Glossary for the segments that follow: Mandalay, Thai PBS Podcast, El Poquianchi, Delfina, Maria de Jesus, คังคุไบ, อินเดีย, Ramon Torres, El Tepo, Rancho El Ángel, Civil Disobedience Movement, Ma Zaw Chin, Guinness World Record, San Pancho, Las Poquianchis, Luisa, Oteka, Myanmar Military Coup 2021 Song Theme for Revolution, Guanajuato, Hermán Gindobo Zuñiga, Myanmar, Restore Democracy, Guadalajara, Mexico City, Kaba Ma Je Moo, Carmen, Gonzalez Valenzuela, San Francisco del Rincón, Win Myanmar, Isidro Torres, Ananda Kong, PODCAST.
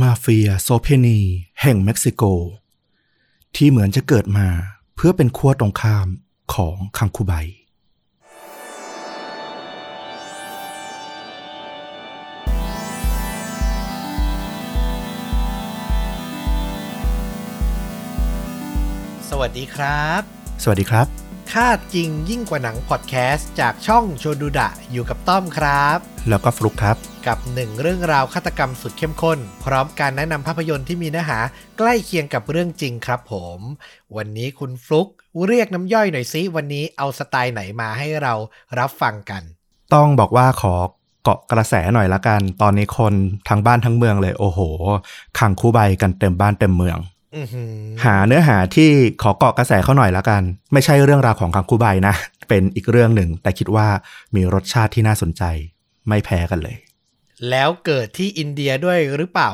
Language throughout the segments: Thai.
มาเฟียโซเพนีแห่งเม็กซิโกที่เหมือนจะเกิดมาเพื่อเป็นขั้วตรงข้ามของคังคูไบสวัสดีครับสวัสดีครับคาดจริงยิ่งกว่าหนังพอดแคสต์จากช่องโชดูดะอยู่กับต้อมครับแล้วก็ฟลุ๊กครับกับ1เรื่องราวฆาตกรรมสุดเข้มข้นพร้อมการแนะนำภาพยนตร์ที่มีเนื้อหาใกล้เคียงกับเรื่องจริงครับผมวันนี้คุณฟลุ๊กเรียกน้ำย่อยหน่อยซิวันนี้เอาสไตล์ไหนมาให้เรารับฟังกันต้องบอกว่าขอเกาะกระแสหน่อยละกันตอนนี้คนทั้งบ้านทั้งเมืองเลยโอ้โหคังคูไบกันเต็มบ้านเต็มเมืองหาเนื้อหาที่ขอเกาะกระแสเขาหน่อยละกันไม่ใช่เรื่องราวของคังคูไบนะเป็นอีกเรื่องหนึ่งแต่คิดว่ามีรสชาติที่น่าสนใจไม่แพ้กันเลยแล้วเกิดที่อินเดียด้วยหรือเปล่า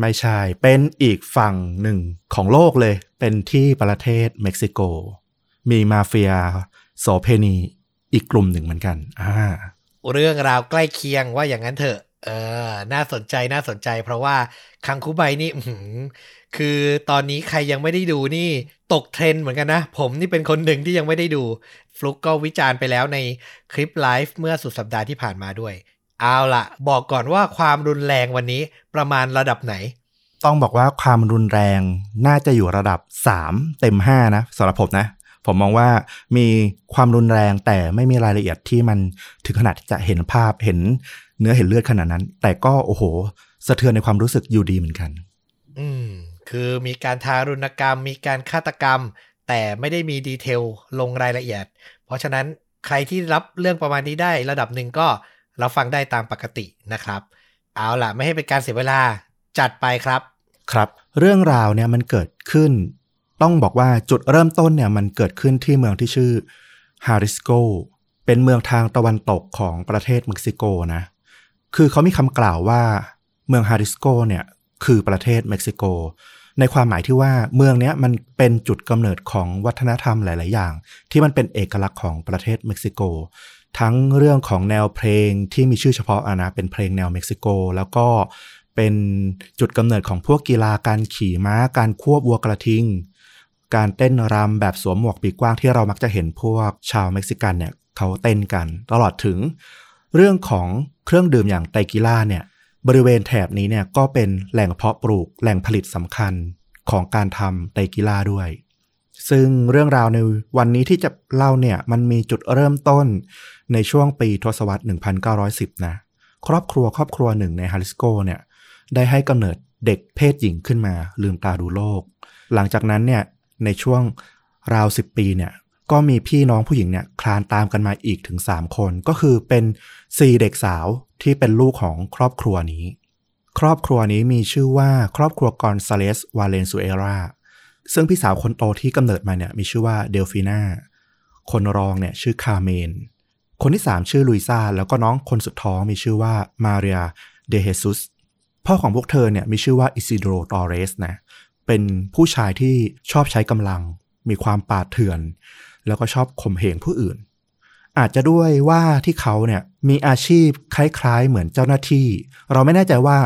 ไม่ใช่เป็นอีกฝั่งหนึ่งของโลกเลยเป็นที่ประเทศเม็กซิโกมีมาเฟียโสเพณีอีกกลุ่มหนึ่งเหมือนกันเรื่องราวใกล้เคียงว่าอย่างนั้นเถอะน่าสนใจน่าสนใจเพราะว่าคังคูไบนี่คือตอนนี้ใครยังไม่ได้ดูนี่ตกเทรนด์เหมือนกันนะผมนี่เป็นคนหนึ่งที่ยังไม่ได้ดูฟลุกก็วิจารณ์ไปแล้วในคลิปไลฟ์เมื่อสุดสัปดาห์ที่ผ่านมาด้วยเอาล่ะบอกก่อนว่าความรุนแรงวันนี้ประมาณระดับไหนต้องบอกว่าความรุนแรงน่าจะอยู่ระดับ3เต็ม5นะสำหรับผมนะผมมองว่ามีความรุนแรงแต่ไม่มีรายละเอียดที่มันถึงขนาดจะเห็นภาพเห็นเนื้อเห็นเลือดขนาดนั้นแต่ก็โอ้โหสะเทือนในความรู้สึกอยู่ดีเหมือนกันคือมีการทารุณกรรมมีการฆาตกรรมแต่ไม่ได้มีดีเทลลงรายละเอียดเพราะฉะนั้นใครที่รับเรื่องประมาณนี้ได้ระดับหนึ่งก็เราฟังได้ตามปกตินะครับเอาล่ะไม่ให้เป็นการเสียเวลาจัดไปครับครับเรื่องราวเนี่ยมันเกิดขึ้นต้องบอกว่าจุดเริ่มต้นเนี่ยมันเกิดขึ้นที่เมืองที่ชื่อฮาริสโกเป็นเมืองทางตะวันตกของประเทศเม็กซิโกนะคือเขามีคำกล่าวว่าเมืองฮาริสโกเนี่ยคือประเทศเม็กซิโกในความหมายที่ว่าเมืองนี้มันเป็นจุดกำเนิดของวัฒนธรรมหลายๆอย่างที่มันเป็นเอกลักษณ์ของประเทศเม็กซิโกทั้งเรื่องของแนวเพลงที่มีชื่อเฉพาะนะเป็นเพลงแนวเม็กซิโกแล้วก็เป็นจุดกำเนิดของพวกกีฬาการขี่ม้าการควบวัวกระทิงการเต้นรำแบบสวมหมวกปีกกว้างที่เรามักจะเห็นพวกชาวเม็กซิกันเนี่ยเขาเต้นกันตลอดถึงเรื่องของเครื่องดื่มอย่างเตกิล่าเนี่ยบริเวณแถบนี้เนี่ยก็เป็นแหล่งเพาะปลูกแหล่งผลิตสำคัญของการทำเตกิล่าด้วยซึ่งเรื่องราวในวันนี้ที่จะเล่าเนี่ยมันมีจุดเริ่มต้นในช่วงปีทศวรรษ1910นะครอบครัวหนึ่งในฮาริสโกเนี่ยได้ให้กำเนิดเด็กเพศหญิงขึ้นมาลืมตาดูโลกหลังจากนั้นเนี่ยในช่วงราว10ปีเนี่ยก็มีพี่น้องผู้หญิงเนี่ยคลานตามกันมาอีกถึง3คนก็คือเป็น4เด็กสาวที่เป็นลูกของครอบครัวนี้ครอบครัวนี้มีชื่อว่าครอบครัวกอนซาเลสวาเลนซูเอราซึ่งพี่สาวคนโตที่กำเนิดมาเนี่ยมีชื่อว่าเดลฟีน่าคนรองเนี่ยชื่อคาเมนคนที่3ชื่อลุยซาแล้วก็น้องคนสุดท้องมีชื่อว่ามาเรียเดเฮซุสพ่อของพวกเธอเนี่ยมีชื่อว่าอิซิโดรตอเรสนะเป็นผู้ชายที่ชอบใช้กำลังมีความป่าเถื่อนแล้วก็ชอบข่มเหงผู้อื่นอาจจะด้วยว่าที่เขาเนี่ยมีอาชีพคล้ายๆเหมือนเจ้าหน้าที่เราไม่แน่ใจว่า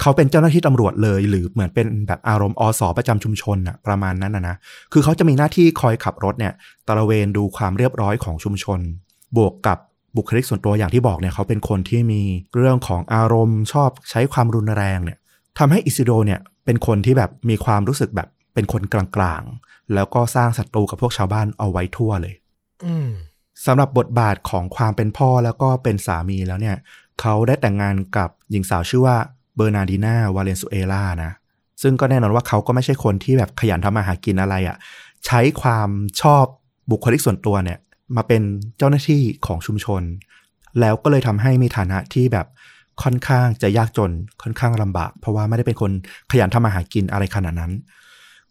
เขาเป็นเจ้าหน้าที่ตำรวจเลยหรือเหมือนเป็นแบบอารมณ์อส.ประจำชุมชนนะประมาณนั้นนะคือเขาจะมีหน้าที่คอยขับรถเนี่ยตระเวนดูความเรียบร้อยของชุมชนบวกกับบุคลิกส่วนตัวอย่างที่บอกเนี่ยเขาเป็นคนที่มีเรื่องของอารมณ์ชอบใช้ความรุนแรงเนี่ยทำให้อิซิโดเนี่ยเป็นคนที่แบบมีความรู้สึกแบบเป็นคนกลางๆแล้วก็สร้างศัตรูกับพวกชาวบ้านเอาไว้ทั่วเลยสำหรับบทบาทของความเป็นพ่อแล้วก็เป็นสามีแล้วเนี่ยเขาได้แต่งงานกับหญิงสาวชื่อว่าเบอร์นาร์ดิน่าวาเลนซูเอล่านะซึ่งก็แน่นอนว่าเขาก็ไม่ใช่คนที่แบบขยันทำมาหากินอะไรอะใช้ความชอบบุคลิกส่วนตัวเนี่ยมาเป็นเจ้าหน้าที่ของชุมชนแล้วก็เลยทำให้มีฐานะที่แบบค่อนข้างจะยากจนค่อนข้างลำบากเพราะว่าไม่ได้เป็นคนขยันทำมาหากินอะไรขนาดนั้น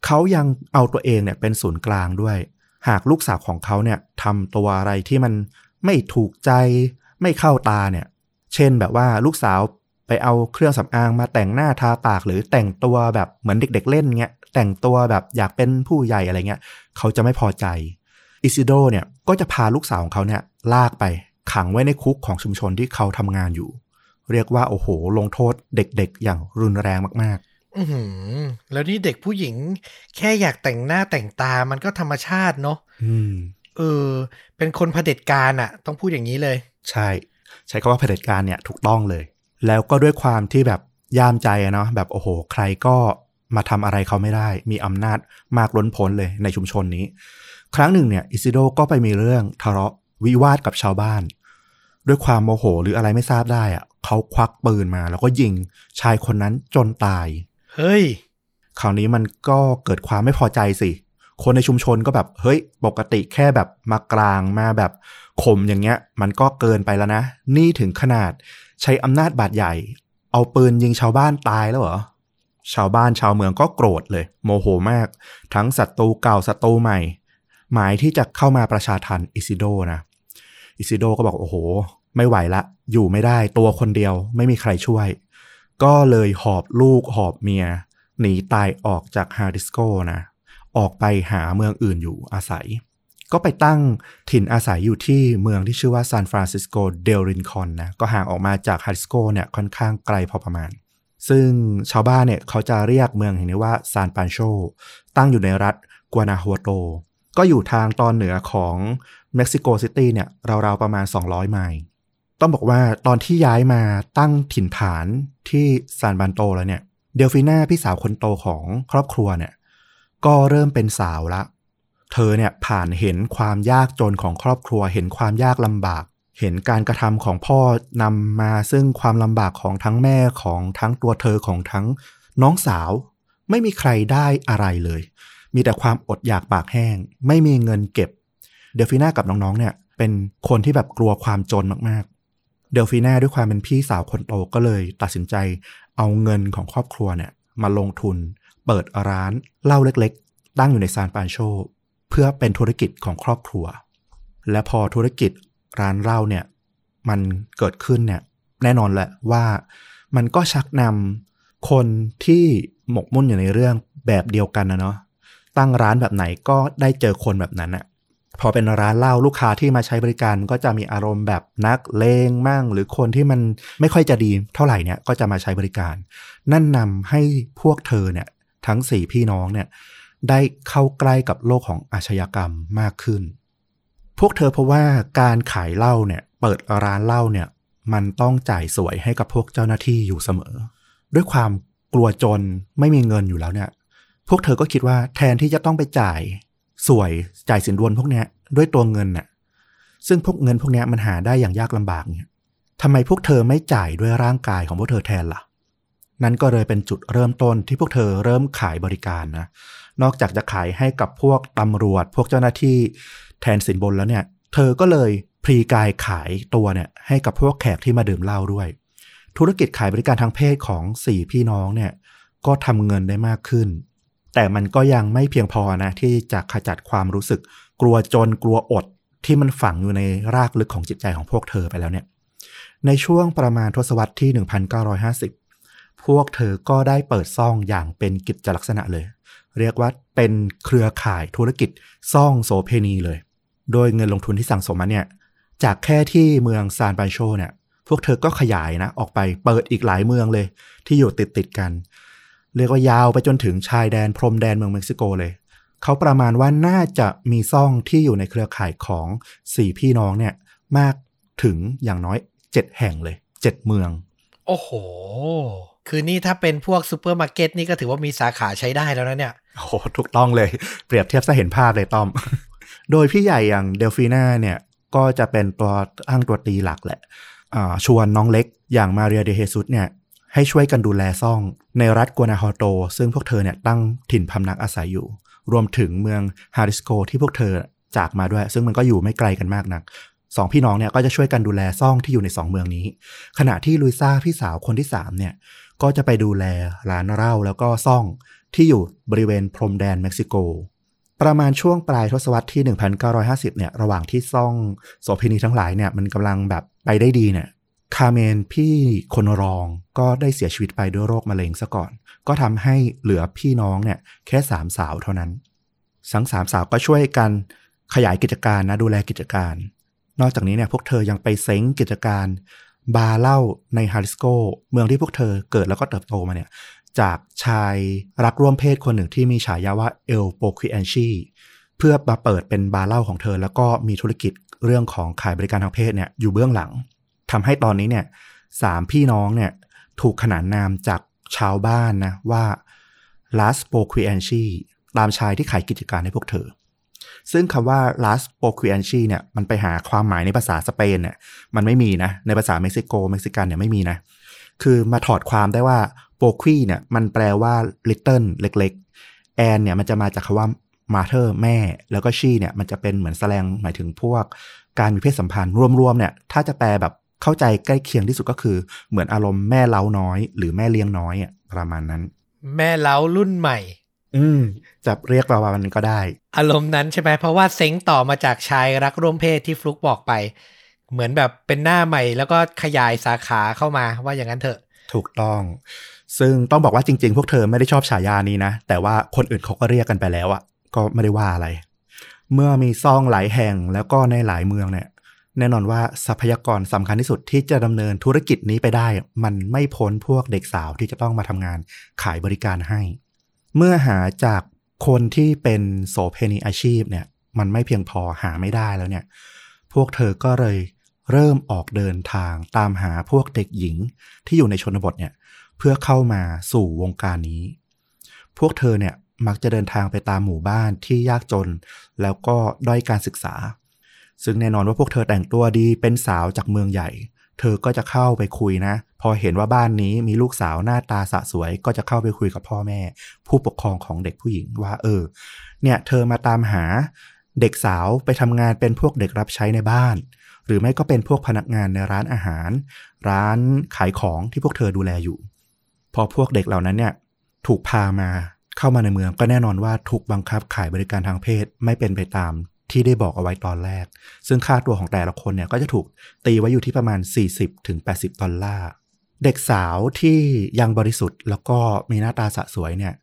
เขายังเอาตัวเองเนี่ยเป็นศูนย์กลางด้วยหากลูกสาวของเขาเนี่ยทำตัวอะไรที่มันไม่ถูกใจไม่เข้าตาเนี่ยเช่นแบบว่าลูกสาวไปเอาเครื่องสำอางมาแต่งหน้าทาปากหรือแต่งตัวแบบเหมือนเด็กๆเล่นเงี้ยแต่งตัวแบบอยากเป็นผู้ใหญ่อะไรเงี้ยเขาจะไม่พอใจอิซิโดเนี่ยก็จะพาลูกสาวของเขาเนี่ยลากไปขังไว้ในคุกของชุมชนที่เขาทำงานอยู่ เรียกว่าโอ้โหลงโทษเด็กๆอย่างรุนแรงมากๆแล้วนี่เด็กผู้หญิงแค่อยากแต่งหน้าแต่งตามันก็ธรรมชาติเนาะเป็นคนเผด็จการอ่ะต้องพูดอย่างนี้เลยใช่ใช้คำว่าเผด็จการเนี่ยถูกต้องเลยแล้วก็ด้วยความที่แบบย่ามใจเนาะแบบโอ้โหใครก็มาทำอะไรเขาไม่ได้มีอำนาจมากล้นพ้นเลยในชุมชนนี้ครั้งหนึ่งเนี่ยอิซิโดก็ไปมีเรื่องทะเลาะวิวาทกับชาวบ้านด้วยความโมโหหรืออะไรไม่ทราบได้อะเขาควักปืนมาแล้วก็ยิงชายคนนั้นจนตายเฮ้ยคราวนี้มันก็เกิดความไม่พอใจสิคนในชุมชนก็แบบเฮ้ยปกติแค่แบบมากลางมาแบบข่มอย่างเงี้ยมันก็เกินไปแล้วนะนี่ถึงขนาดใช้อำนาจบาดใหญ่เอาปืนยิงชาวบ้านตายแล้วเหรอชาวบ้านชาวเมืองก็โกรธเลยโมโหมากทั้งศัตรูเก่าศัตรูใหม่หมายที่จะเข้ามาประชาทัณฑ์อิซิโดนะอิซิโดก็บอกโอ้โหไม่ไหวละอยู่ไม่ได้ตัวคนเดียวไม่มีใครช่วยก็เลยหอบลูกหอบเมียหนีตายออกจากฮาริสโกนะออกไปหาเมืองอื่นอยู่อาศัยก็ไปตั้งถิ่นอาศัยอยู่ที่เมืองที่ชื่อว่าซานฟรานซิสโกเดลรินคอนนะก็ห่างออกมาจากฮาริสโกเนี่ยค่อนข้างไกลพอประมาณซึ่งชาวบ้านเนี่ยเขาจะเรียกเมืองแห่งนี้ว่าซานปานโชตั้งอยู่ในรัฐกัวนาฮัวโตก็อยู่ทางตอนเหนือของเม็กซิโกซิตี้เนี่ยราวๆประมาณ200ไมล์ต้องบอกว่าตอนที่ย้ายมาตั้งถิ่นฐานที่ซานบานโตแล้วเนี่ยเดลฟิน่าพี่สาวคนโตของครอบครัวเนี่ยก็เริ่มเป็นสาวละเธอเนี่ยผ่านเห็นความยากจนของครอบครัวเห็นความยากลำบากเห็นการกระทำของพ่อนำมาซึ่งความลำบากของทั้งแม่ของทั้งตัวเธอของทั้งน้องสาวไม่มีใครได้อะไรเลยมีแต่ความอดอยากปากแห้งไม่มีเงินเก็บเดลฟีน่ากับน้องๆเนี่ยเป็นคนที่แบบกลัวความจนมากๆเดลฟีน่าด้วยความเป็นพี่สาวคนโตก็เลยตัดสินใจเอาเงินของครอบครัวเนี่ยมาลงทุนเปิดร้านเหล้าเล็กๆตั้งอยู่ในซานปานโชเพื่อเป็นธุรกิจของครอบครัวและพอธุรกิจร้านเหล้าเนี่ยมันเกิดขึ้นเนี่ยแน่นอนแหละว่ามันก็ชักนำคนที่หมกมุ่นอยู่ในเรื่องแบบเดียวกันนะเนาะตั้งร้านแบบไหนก็ได้เจอคนแบบนั้นอะพอเป็นร้านเหล้าลูกค้าที่มาใช้บริการก็จะมีอารมณ์แบบนักเลงมั่งหรือคนที่มันไม่ค่อยจะดีเท่าไหร่เนี่ยก็จะมาใช้บริการนั่นนำให้พวกเธอเนี่ยทั้ง4พี่น้องเนี่ยได้เข้าใกล้กับโลกของอาชญากรรมมากขึ้นพวกเธอเพราะว่าการขายเหล้าเนี่ยเปิดร้านเหล้าเนี่ยมันต้องจ่ายสวยให้กับพวกเจ้าหน้าที่อยู่เสมอด้วยความกลัวจนไม่มีเงินอยู่แล้วเนี่ยพวกเธอก็คิดว่าแทนที่จะต้องไปจ่ายสวยจ่ายสินดวนพวกเนี้ยด้วยตัวเงินน่ะซึ่งพวกเงินพวกเนี้ยมันหาได้อย่างยากลำบากเนี่ยทำไมพวกเธอไม่จ่ายด้วยร่างกายของพวกเธอแทนล่ะนั่นก็เลยเป็นจุดเริ่มต้นที่พวกเธอเริ่มขายบริการนะนอกจากจะขายให้กับพวกตำรวจพวกเจ้าหน้าที่แทนสินบนแล้วเนี่ยเธอก็เลยพรีกายขายตัวเนี่ยให้กับพวกแขกที่มาดื่มเหล้าด้วยธุรกิจขายบริการทางเพศของ4พี่น้องเนี่ยก็ทำเงินได้มากขึ้นแต่มันก็ยังไม่เพียงพอนะที่จะขจัดความรู้สึกกลัวจนกลัวอดที่มันฝังอยู่ในรากลึกของจิตใจของพวกเธอไปแล้วเนี่ยในช่วงประมาณทศวรรษที่1950พวกเธอก็ได้เปิดซ่องอย่างเป็นกิจลักษณะเลยเรียกว่าเป็นเครือข่ายธุรกิจซ่องโสเพณีเลยโดยเงินลงทุนที่สั่งสมมาเนี่ยจากแค่ที่เมืองซานปานโชเนี่ยพวกเธอก็ขยายนะออกไปเปิดอีกหลายเมืองเลยที่อยู่ติดกันเรียกว่ายาวไปจนถึงชายแดนพรมแดนเมืองเม็กซิโกเลยเขาประมาณว่าน่าจะมีซ่องที่อยู่ในเครือข่ายของ4พี่น้องเนี่ยมากถึงอย่างน้อย7แห่งเลย7เมืองโอ้โหคือนี่ถ้าเป็นพวกซูเปอร์มาร์เก็ตนี่ก็ถือว่ามีสาขาใช้ได้แล้วนะเนี่ยโอ้โหถูกต้องเลยเปรียบเทียบซะเห็นภาพเลยต้อม โดยพี่ใหญ่อย่างเดลฟีน่าเนี่ยก็จะเป็นตัวอ้างตัวตีหลักแหละชวนน้องเล็กอย่างมาเรียเดเฮซุสเนี่ยให้ช่วยกันดูแลซ่องในรัฐกัวนาฮอโตซึ่งพวกเธอเนี่ยตั้งถิ่นพำนักอาศัยอยู่รวมถึงเมืองฮาริสโกที่พวกเธอจากมาด้วยซึ่งมันก็อยู่ไม่ไกลกันมากนักสองพี่น้องเนี่ยก็จะช่วยกันดูแลซ่องที่อยู่ใน2เมืองนี้ขณะที่ลุยซ่าพี่สาวคนที่3เนี่ยก็จะไปดูแลร้านเหล้าแล้วก็ซ่องที่อยู่บริเวณพรมแดนเม็กซิโกประมาณช่วงปลายทศวรรษที่1950เนี่ยระหว่างที่ซ่องโสเภณีทั้งหลายเนี่ยมันกำลังแบบไปได้ดีเนี่ยคาเมนพี่คนรองก็ได้เสียชีวิตไปด้วยโรคมะเร็งซะก่อนก็ทำให้เหลือพี่น้องเนี่ยแค่3สาวเท่านั้นทั้ง3สาวก็ช่วยกันขยายกิจการนะดูแลกิจการนอกจากนี้เนี่ยพวกเธอยังไปเซ้งกิจการ บาร์เหล้าในฮาริสโกเมืองที่พวกเธอเกิดแล้วก็เติบโตมาเนี่ยจากชายรักร่วมเพศคนหนึ่งที่มีฉายาว่า El Poquianchi เพื่อมาเปิดเป็นบาร์เหล้าของเธอแล้วก็มีธุรกิจเรื่องของขายบริการทางเพศเนี่ยอยู่เบื้องหลังทำให้ตอนนี้เนี่ย3พี่น้องเนี่ยถูกขนานนามจากชาวบ้านนะว่า Las Poquianchis ตามชายที่ขายกิจการให้พวกเธอซึ่งคำว่า Las Poquianchis เนี่ยมันไปหาความหมายในภาษาสเปนเนี่ยมันไม่มีนะในภาษาเม็กซิโกเม็กซิกันเนี่ยไม่มีนะคือมาถอดความได้ว่า Poqui เนี่ยมันแปลว่า little เล็กๆ and เนี่ยมันจะมาจากคำว่า mother แม่แล้วก็ she เนี่ยมันจะเป็นเหมือนแสดงหมายถึงพวกการมีเพศสัมพันธ์รวมๆเนี่ยถ้าจะแปลแบบเข้าใจใกล้เคียงที่สุดก็คือเหมือนอารมณ์แม่เล้าน้อยหรือแม่เลี้ยงน้อยอ่ะประมาณนั้นแม่เล้ารุ่นใหม่จะเรียกประมาณนั้นก็ได้อารมณ์นั้นใช่ไหมเพราะว่าเซ้งต่อมาจากชายรักร่วมเพศที่ฟลุกบอกไปเหมือนแบบเป็นหน้าใหม่แล้วก็ขยายสาขาเข้ามาว่าอย่างนั้นเถอะถูกต้องซึ่งต้องบอกว่าจริงๆพวกเธอไม่ได้ชอบฉายานี้นะแต่ว่าคนอื่นเขาก็เรียกกันไปแล้วอ่ะก็ไม่ได้ว่าอะไรเมื่อมีซ่องหลายแห่งแล้วก็ในหลายเมืองเนี่ยแน่นอนว่าทรัพยากรสำคัญที่สุดที่จะดำเนินธุรกิจนี้ไปได้มันไม่พ้นพวกเด็กสาวที่จะต้องมาทำงานขายบริการให้เมื่อหาจากคนที่เป็นโสเภณีอาชีพเนี่ยมันไม่เพียงพอหาไม่ได้แล้วเนี่ยพวกเธอก็เลยเริ่มออกเดินทางตามหาพวกเด็กหญิงที่อยู่ในชนบทเนี่ยเพื่อเข้ามาสู่วงการนี้พวกเธอเนี่ยมักจะเดินทางไปตามหมู่บ้านที่ยากจนแล้วก็ด้อยการศึกษาซึ่งแน่นอนว่าพวกเธอแต่งตัวดีเป็นสาวจากเมืองใหญ่เธอก็จะเข้าไปคุยนะพอเห็นว่าบ้านนี้มีลูกสาวหน้าตาสะสวยก็จะเข้าไปคุยกับพ่อแม่ผู้ปกครองของเด็กผู้หญิงว่าเนี่ยเธอมาตามหาเด็กสาวไปทำงานเป็นพวกเด็กรับใช้ในบ้านหรือไม่ก็เป็นพวกพนักงานในร้านอาหารร้านขายของที่พวกเธอดูแลอยู่พอพวกเด็กเหล่านั้นเนี่ยถูกพามาเข้ามาในเมืองก็แน่นอนว่าถูกบังคับขายบริการทางเพศไม่เป็นไปตามที่ได้บอกเอาไว้ตอนแรกซึ่งค่าตัวของแต่ละคนเนี่ยก็จะถูกตีไว้อยู่ที่ประมาณ 40-80 ดอลลาร์เด็กสาวที่ยังบริสุทธิ์แล้วก็มีหน้าตาสะสวยเนี่ย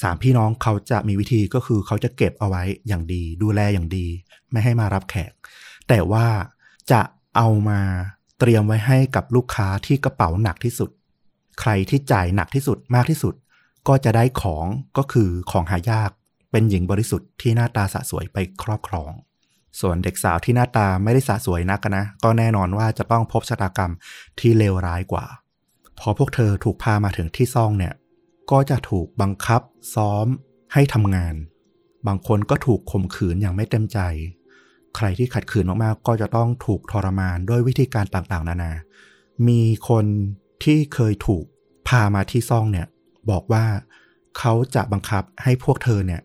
สามพี่น้องเขาจะมีวิธีก็คือเขาจะเก็บเอาไว้อย่างดีดูแลอย่างดีไม่ให้มารับแขกแต่ว่าจะเอามาเตรียมไว้ให้กับลูกค้าที่กระเป๋าหนักที่สุดใครที่จ่ายหนักที่สุดมากที่สุดก็จะได้ของก็คือของหายากเป็นหญิงบริสุทธิ์ที่หน้าตาสะสวยไปครอบครองส่วนเด็กสาวที่หน้าตาไม่ได้สะสวยนักนะก็แน่นอนว่าจะต้องพบชะตากรรมที่เลวร้ายกว่าพอพวกเธอถูกพามาถึงที่ซ่องเนี่ยก็จะถูกบังคับซ้อมให้ทำงานบางคนก็ถูกข่มขืนอย่างไม่เต็มใจใครที่ขัดขืนมากๆก็จะต้องถูกทรมานด้วยวิธีการต่างๆนานามีคนที่เคยถูกพามาที่ซ่องเนี่ยบอกว่าเขาจะบังคับให้พวกเธอเนี่ย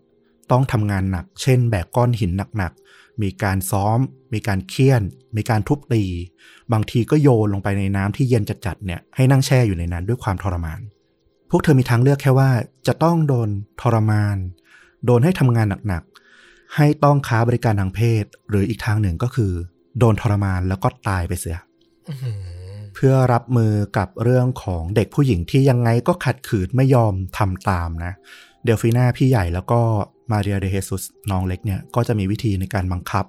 ต้องทำงานหนักเช่นแบกก้อนหินหนักๆมีการซ้อมมีการเคี่ยนมีการทุบตีบางทีก็โยนลงไปในน้ำที่เย็นจัดๆเนี่ยให้นั่งแช่อยู่ในนั้นด้วยความทรมานพวกเธอมีทางเลือกแค่ว่าจะต้องโดนทรมานโดนให้ทำงานหนักๆให้ต้องค้าบริการทางเพศหรืออีกทางหนึ่งก็คือโดนทรมานแล้วก็ตายไปเสีย เพื่อรับมือกับเรื่องของเด็กผู้หญิงที่ยังไงก็ขัดขืนไม่ยอมทำตามนะเดลฟีน่าพี่ใหญ่แล้วก็มาเรียเดเฮซุสน้องเล็กเนี่ยก็จะมีวิธีในการบังคับ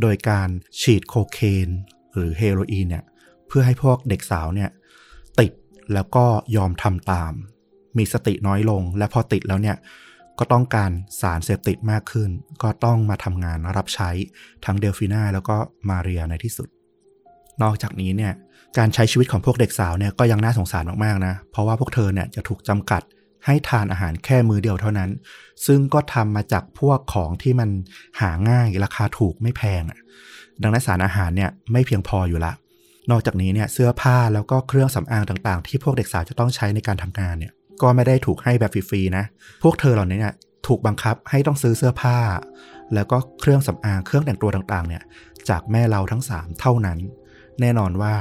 โดยการฉีดโคเคนหรือเฮโรอีนเนี่ยเพื่อให้พวกเด็กสาวเนี่ยติดแล้วก็ยอมทำตามมีสติน้อยลงและพอติดแล้วเนี่ยก็ต้องการสารเสพติดมากขึ้นก็ต้องมาทำงานรับใช้ทั้งเดลฟีน่าแล้วก็มาเรียในที่สุดนอกจากนี้เนี่ยการใช้ชีวิตของพวกเด็กสาวเนี่ยก็ยังน่าสงสารมากๆนะเพราะว่าพวกเธอเนี่ยจะถูกจำกัดให้ทานอาหารแค่มื้อเดียวเท่านั้นซึ่งก็ทำมาจากพวกของที่มันหาง่ายราคาถูกไม่แพงดังนั้นสารอาหารเนี่ยไม่เพียงพออยู่ละนอกจากนี้เนี่ยเสื้อผ้าแล้วก็เครื่องสำอางต่างๆที่พวกเด็กสาวจะต้องใช้ในการทำงานเนี่ยก็ไม่ได้ถูกให้แบบฟรีๆนะพวกเธอเหล่านี้เนี่ยถูกบังคับให้ต้องซื้อเสื้อผ้าแล้วก็เครื่องสำอางเครื่องแต่งตัวต่างๆเนี่ยจากแม่เราทั้ง3เท่านั้นแน่นอนว่า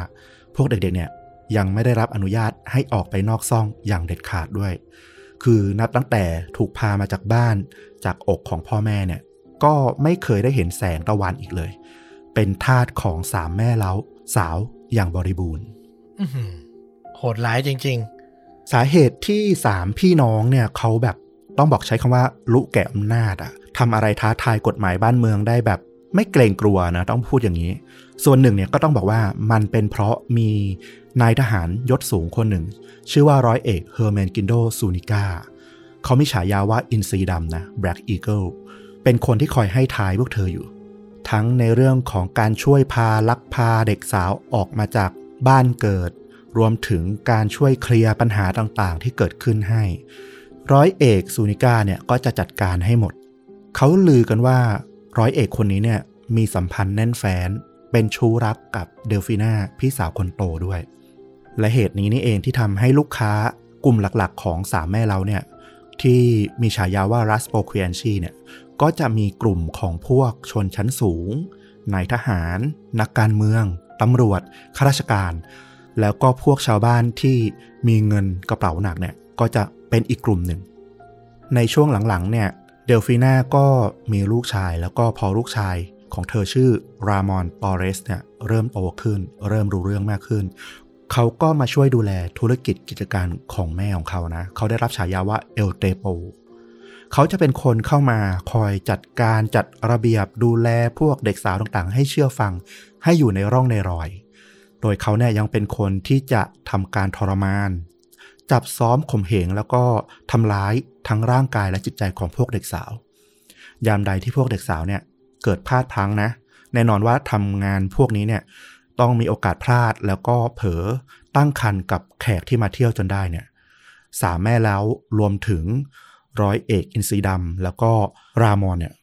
พวกเด็กๆเนี่ยยังไม่ได้รับอนุญาตให้ออกไปนอกซ่องอย่างเด็ดขาดด้วยคือนับตั้งแต่ถูกพามาจากบ้านจากอกของพ่อแม่เนี่ยก็ไม่เคยได้เห็นแสงตะวันอีกเลยเป็นทาสของสามแม่เล้าสาวอย่างบริบูรณ์โหดร้ายจริงๆสาเหตุที่สามพี่น้องเนี่ยเขาแบบต้องบอกใช้คำว่าลุแก่อำนาจทำอะไรท้าทายกฎหมายบ้านเมืองได้แบบ ไม่เกรงกลัวนะต้องพูดอย่างนี้ส่วนหนึ่งเนี่ยก็ต้องบอกว่ามันเป็นเพราะมีนายทหารยศสูงคนหนึ่งชื่อว่าร้อยเอกเฮอร์แมนกินโดซูนิก้าเขามีฉายาว่าอินทรีดำนะ Black Eagle เป็นคนที่คอยให้ท้ายพวกเธออยู่ทั้งในเรื่องของการช่วยพาลักพาเด็กสาวออกมาจากบ้านเกิดรวมถึงการช่วยเคลียร์ปัญหาต่างๆที่เกิดขึ้นให้ร้อยเอกซูนิก้าเนี่ยก็จะจัดการให้หมดเขาลือกันว่าร้อยเอกคนนี้เนี่ยมีสัมพันธ์แน่นแฟ้นเป็นชู้รักกับเดลฟีน่าพี่สาวคนโตด้วยและเหตุนี้นี่เองที่ทำให้ลูกค้ากลุ่มหลักๆของสามแม่เราเนี่ยที่มีฉายาว่า Las Poquianchis เนี่ยก็จะมีกลุ่มของพวกชนชั้นสูงนายทหารนักการเมืองตำรวจข้าราชการแล้วก็พวกชาวบ้านที่มีเงินกระเป๋าหนักเนี่ยก็จะเป็นอีกกลุ่มหนึ่งในช่วงหลังๆเนี่ยเดลฟีน่าก็มีลูกชายแล้วก็พอลูกชายของเธอชื่อรามอนตอเรสเนี่ยเริ่มโตขึ้นเริ่มรู้เรื่องมากขึ้นเขาก็มาช่วยดูแลธุรกิจกิจการของแม่ของเขานะเขาได้รับฉายาว่าเอลเตโปเขาจะเป็นคนเข้ามาคอยจัดการจัดระเบียบดูแลพวกเด็กสาวต่างๆให้เชื่อฟังให้อยู่ในร่องในรอยโดยเขาเนี่ยยังเป็นคนที่จะทำการทรมานจับซ้อมข่มเหงแล้วก็ทำร้ายทั้งร่างกายและจิตใจของพวกเด็กสาวยามใดที่พวกเด็กสาวเนี่ยเกิดพลาดพลั้งนะแน่นอนว่าทำงานพวกนี้เนี่ยต้องมีโอกาสพลาดแล้วก็เผลอตั้งครรภ์กับแขกที่มาเที่ยวจนได้เนี่ยสามแม่แล้วรวมถึงร้อยเอกอินทรีดำแล้วก็รามอนเนี่ย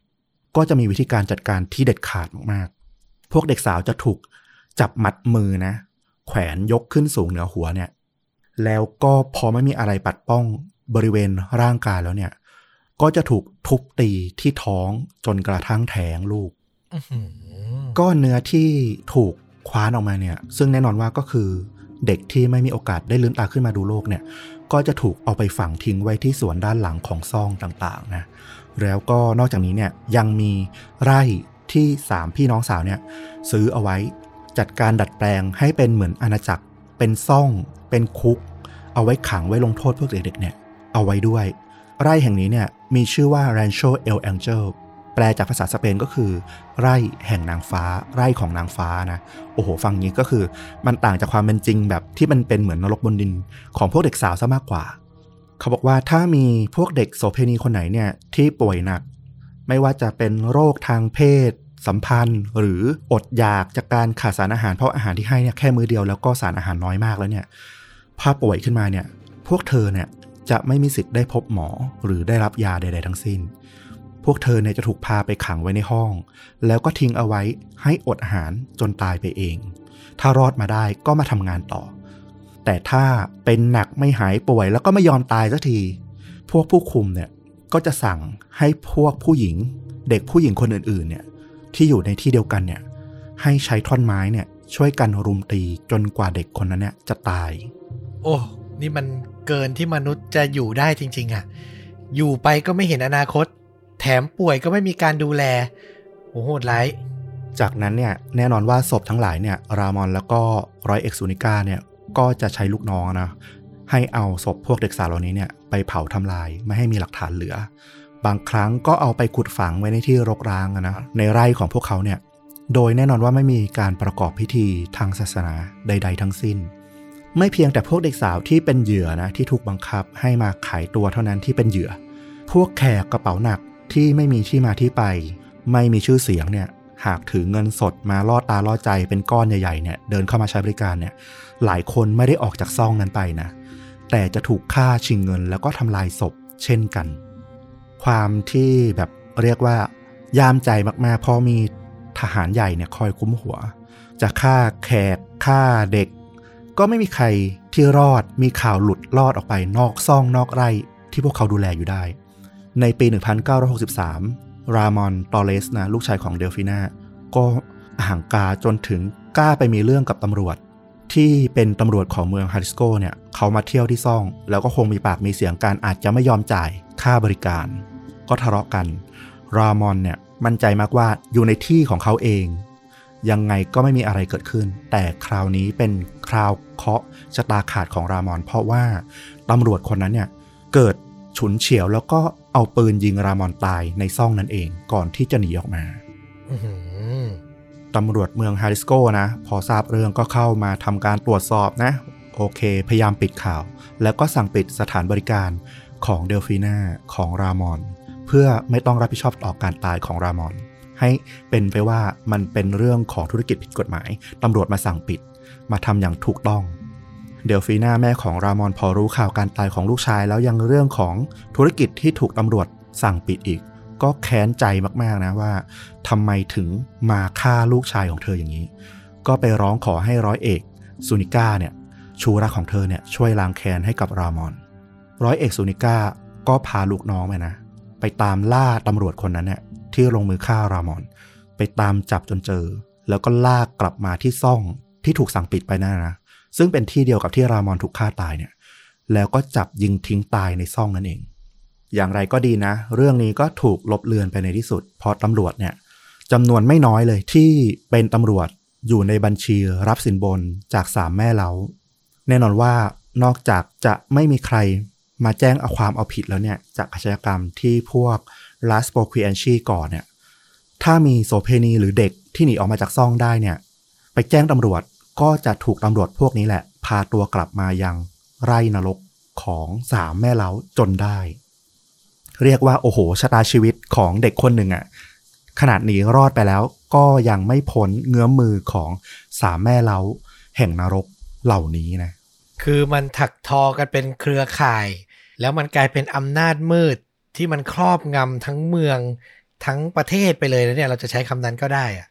ก็จะมีวิธีการจัดการที่เด็ดขาดมากๆพวกเด็กสาวจะถูกจับมัดมือนะแขวนยกขึ้นสูงเหนือหัวเนี่ยแล้วก็พอไม่มีอะไรปัดป้องบริเวณร่างกายแล้วเนี่ยก็จะถูกทุบตีที่ท้องจนกระทั่งแท้งลูกก้อนเนื้อที่ถูกคว้านออกมาเนี่ยซึ่งแน่นอนว่าก็คือเด็กที่ไม่มีโอกาสได้ลืมตาขึ้นมาดูโลกเนี่ยก็จะถูกเอาไปฝังทิ้งไว้ที่สวนด้านหลังของซ่องต่างๆนะแล้วก็นอกจากนี้เนี่ยยังมีไร่ที่สามพี่น้องสาวเนี่ยซื้อเอาไว้จัดการดัดแปลงให้เป็นเหมือนอาณาจักรเป็นซ่องเป็นคุกเอาไว้ขังไว้ลงโทษพวกเด็กๆเนี่ยเอาไว้ด้วยไร่แห่งนี้เนี่ยมีชื่อว่า Rancho El Ángel แปลจากภาษาสเปนก็คือไร่แห่งนางฟ้าไร่ของนางฟ้านะโอ้โหฟังนี้ก็คือมันต่างจากความเป็นจริงแบบที่มันเป็นเหมือนนรกบนดินของพวกเด็กสาวซะมากกว่าเขาบอกว่าถ้ามีพวกเด็กโสเภณีคนไหนเนี่ยที่ป่วยหนักไม่ว่าจะเป็นโรคทางเพศสัมพันธ์หรืออดอยากจากการขาดสารอาหารเพราะอาหารที่ให้เนี่ยแค่มื้อเดียวแล้วก็สารอาหารน้อยมากแล้วเนี่ยพอป่วยขึ้นมาเนี่ยพวกเธอเนี่ยจะไม่มีสิทธิ์ได้พบหมอหรือได้รับยาใดๆทั้งสิ้นพวกเธอเนี่ยจะถูกพาไปขังไว้ในห้องแล้วก็ทิ้งเอาไว้ให้อดอาหารจนตายไปเองถ้ารอดมาได้ก็มาทำงานต่อแต่ถ้าเป็นหนักไม่หายป่วยแล้วก็ไม่ยอมตายสักทีพวกผู้คุมเนี่ยก็จะสั่งให้พวกผู้หญิงเด็กผู้หญิงคนอื่นๆเนี่ยที่อยู่ในที่เดียวกันเนี่ยให้ใช้ท่อนไม้เนี่ยช่วยกันรุมตีจนกว่าเด็กคนนั้นเนี่ยจะตายโอ้นี่มันเกินที่มนุษย์จะอยู่ได้จริงๆอ่ะอยู่ไปก็ไม่เห็นอนาคตแถมป่วยก็ไม่มีการดูแลโอ้โหดร้ายจากนั้นเนี่ยแน่นอนว่าศพทั้งหลายเนี่ยรามอนแล้วก็ร้อยเอกซูนิก้าเนี่ยก็จะใช้ลูกน้องนะให้เอาศพพวกเด็กสาวเหล่านี้เนี่ยไปเผาทำลายไม่ให้มีหลักฐานเหลือบางครั้งก็เอาไปขุดฝังไว้ในที่รกร้างนะในไร่ของพวกเขาเนี่ยโดยแน่นอนว่าไม่มีการประกอบพิธีทางศาสนาใดๆทั้งสิ้นไม่เพียงแต่พวกเด็กสาวที่เป็นเหยื่อนะที่ถูกบังคับให้มาขายตัวเท่านั้นที่เป็นเหยื่อพวกแขกกระเป๋าหนักที่ไม่มีที่มาที่ไปไม่มีชื่อเสียงเนี่ยหากถือเงินสดมาล่อตาล่อใจเป็นก้อนใหญ่ๆเนี่ยเดินเข้ามาใช้บริการเนี่ยหลายคนไม่ได้ออกจากซ่องนั้นไปนะแต่จะถูกฆ่าชิงเงินแล้วก็ทำลายศพเช่นกันความที่แบบเรียกว่ายามใจมากๆพอมีทหารใหญ่เนี่ยคอยคุ้มหัวจะฆ่าแขกฆ่าเด็กก็ไม่มีใครที่รอดมีข่าวหลุดรอดออกไปนอกซ่องนอกไร่ที่พวกเขาดูแลอยู่ได้ในปี 1963 รามอน ตอเรสนะลูกชายของเดลฟีน่าก็ห่างกาจนถึงกล้าไปมีเรื่องกับตำรวจที่เป็นตำรวจของเมืองฮาริสโกเนี่ยเขามาเที่ยวที่ซ่องแล้วก็คงมีปากมีเสียงกันอาจจะไม่ยอมจ่ายค่าบริการก็ทะเลาะกันรามอนเนี่ยมั่นใจมากว่าอยู่ในที่ของเขาเองยังไงก็ไม่มีอะไรเกิดขึ้นแต่คราวนี้เป็นคราวเคราะห์ชะตาขาดของรามอนเพราะว่าตำรวจคนนั้นเนี่ยเกิดฉุนเฉียวแล้วก็เอาปืนยิงรามอนตายในซ่องนั่นเองก่อนที่จะหนีออกมา ตำรวจเมืองฮาริสโกนะพอทราบเรื่องก็เข้ามาทำการตรวจสอบนะโอเคพยายามปิดข่าวแล้วก็สั่งปิดสถานบริการของเดลฟีน่าของรามอนเพื่อไม่ต้องรับผิดชอบต่อการตายของรามอนให้เป็นไปว่ามันเป็นเรื่องของธุรกิจผิดกฎหมายตำรวจมาสั่งปิดมาทำอย่างถูกต้องเดลฟีน่าแม่ของรามอนพอรู้ข่าวการตายของลูกชายแล้วยังเรื่องของธุรกิจที่ถูกตำรวจสั่งปิดอีกก็แค้นใจมากๆนะว่าทำไมถึงมาฆ่าลูกชายของเธออย่างนี้ก็ไปร้องขอให้ร้อยเอกซูนิก้าเนี่ยชูรักของเธอเนี่ยช่วยล้างแค้นให้กับรามอนร้อยเอกซูนิก้าก็พาลูกน้องไปนะไปตามล่าตำรวจคนนั้นเนี่ยที่ลงมือฆ่ารามอนไปตามจับจนเจอแล้วก็ลากกลับมาที่ซ่องที่ถูกสั่งปิดไปนั่นนะซึ่งเป็นที่เดียวกับที่รามอนถูกฆ่าตายเนี่ยแล้วก็จับยิงทิ้งตายในซ่องนั่นเองอย่างไรก็ดีนะเรื่องนี้ก็ถูกลบเลือนไปในที่สุดพอตำรวจเนี่ยจำนวนไม่น้อยเลยที่เป็นตำรวจอยู่ในบัญชีรับสินบนจากสามแม่เล้าแน่นอนว่านอกจากจะไม่มีใครมาแจ้งเอาความเอาผิดแล้วเนี่ยจากอาชญากรรมที่พวก Las Poquianchis ก่อนเนี่ยถ้ามีโสเภณีหรือเด็กที่หนีออกมาจากซ่องได้เนี่ยไปแจ้งตำรวจก็จะถูกตำรวจพวกนี้แหละพาตัวกลับมายังไร่นรกของสามแม่เล้าจนได้เรียกว่าโอ้โหชะตาชีวิตของเด็กคนหนึ่งอ่ะขนาดหนีรอดไปแล้วก็ยังไม่พ้นเงื้อมมือของสามแม่เล้าแห่งนรกเหล่านี้นะคือมันถักทอกันเป็นเครือข่ายแล้วมันกลายเป็นอำนาจมืดที่มันครอบงำทั้งเมืองทั้งประเทศไปเลยนะเนี่ยเราจะใช้คำนั้นก็ได้อ่ะ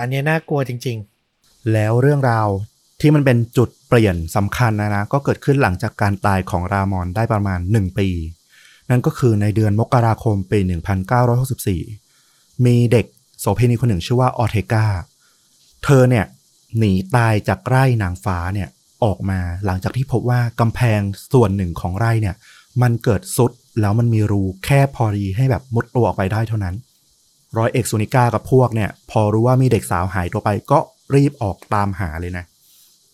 อันนี้น่ากลัวจริงๆแล้วเรื่องราวที่มันเป็นจุดเปลี่ยนสำคัญนะก็เกิดขึ้นหลังจากการตายของรามอนได้ประมาณ1ปีนั่นก็คือในเดือนมกราคมปี1964มีเด็กโสเภณีคนหนึ่งชื่อว่าออเทกาเธอเนี่ยหนีตายจากไร่นางฟ้าเนี่ยออกมาหลังจากที่พบว่ากำแพงส่วนหนึ่งของไร่เนี่ยมันเกิดซุดแล้วมันมีรูแค่พอดีให้แบบมุดตัวออกไปได้เท่านั้นร้อยเอกซูนิก้ากับพวกเนี่ยพอรู้ว่ามีเด็กสาวหายตัวไปก็รีบออกตามหาเลยนะ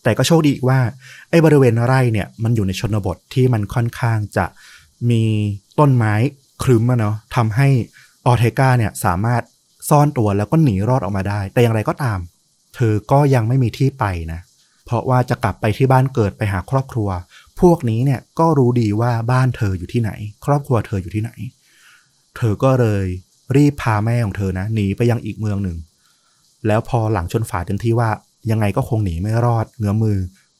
แต่ก็โชคดีว่าไอ้บริเวณไร่เนี่ยมันอยู่ในชนบทที่มันค่อนข้างจะมีต้นไม้ครึ้มเนาะทำให้ออเทกาเนี่ยสามารถซ่อนตัวแล้วก็หนีรอดออกมาได้แต่อย่างไรก็ตามเธอก็ยังไม่มีที่ไปนะเพราะว่าจะกลับไปที่บ้านเกิดไปหาครอบครัวพวกนี้เนี่ยก็รู้ดีว่าบ้านเธออยู่ที่ไหนครอบครัวเธออยู่ที่ไหนเธอก็เลยรีบพาแม่ของเธอนะหนีไปยังอีกเมืองหนึ่งแล้วพอหลังชนฝาจนที่ว่ายังไงก็คงหนีไม่รอดเงื้อมือ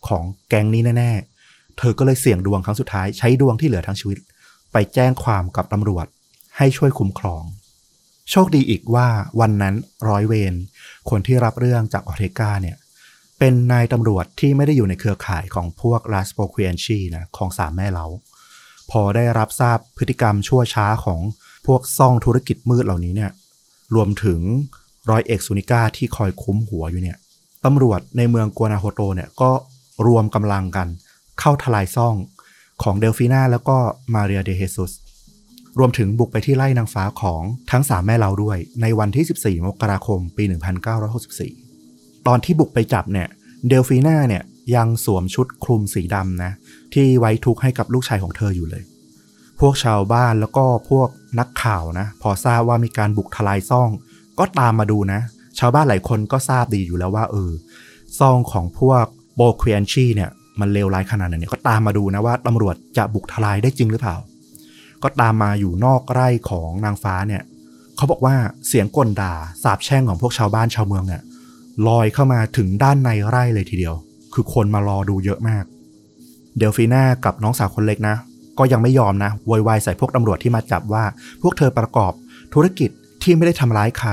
ของแก๊งนี้แน่ๆเธอก็เลยเสี่ยงดวงครั้งสุดท้ายใช้ดวงที่เหลือทั้งชีวิตไปแจ้งความกับตำรวจให้ช่วยคุ้มครองโชคดีอีกว่าวันนั้นร้อยเวรคนที่รับเรื่องจากออเทกาเนี่ยเป็นนายตำรวจที่ไม่ได้อยู่ในเครือข่ายของพวก Las Poquianchis นะของสามแม่เล้าพอได้รับทราบพฤติกรรมชั่วช้าของพวกซ่องธุรกิจมืดเหล่านี้เนี่ยรวมถึงร้อยเอกซูนิก้าที่คอยคุ้มหัวอยู่เนี่ยตำรวจในเมืองกัวนาโฮโตเนี่ยก็รวมกำลังกันเข้าทลายซ่องของเดลฟีน่าแล้วก็มาเรียเดเฮซุสรวมถึงบุกไปที่ไร่นางฟ้าของทั้งสามแม่เล้าด้วยในวันที่14มกราคมปี1964ตอนที่บุกไปจับเนี่ยเดลฟีน่าเนี่ยยังสวมชุดคลุมสีดำนะที่ไว้ทุกข์ให้กับลูกชายของเธออยู่เลยพวกชาวบ้านแล้วก็พวกนักข่าวนะพอทราบว่ามีการบุกทลายซ่องก็ตามมาดูนะชาวบ้านหลายคนก็ทราบดีอยู่แล้วว่าซ่องของพวกโบควีนชีเนี่ยมันเลวร้ายขนาดไหนเนี่ยก็ตามมาดูนะว่าตำรวจจะบุกทลายได้จริงหรือเปล่าก็ตามมาอยู่นอกไร่ของนางฟ้าเนี่ยเขาบอกว่าเสียงกลด่าสาปแช่งของพวกชาวบ้านชาวเมืองเนี่ยลอยเข้ามาถึงด้านในไร่เลยทีเดียวคือคนมารอดูเยอะมากเดลฟีน่ากับน้องสาวคนเล็กนะก็ยังไม่ยอมนะโวยวายใส่พวกตำรวจที่มาจับว่าพวกเธอประกอบธุรกิจที่ไม่ได้ทำร้ายใคร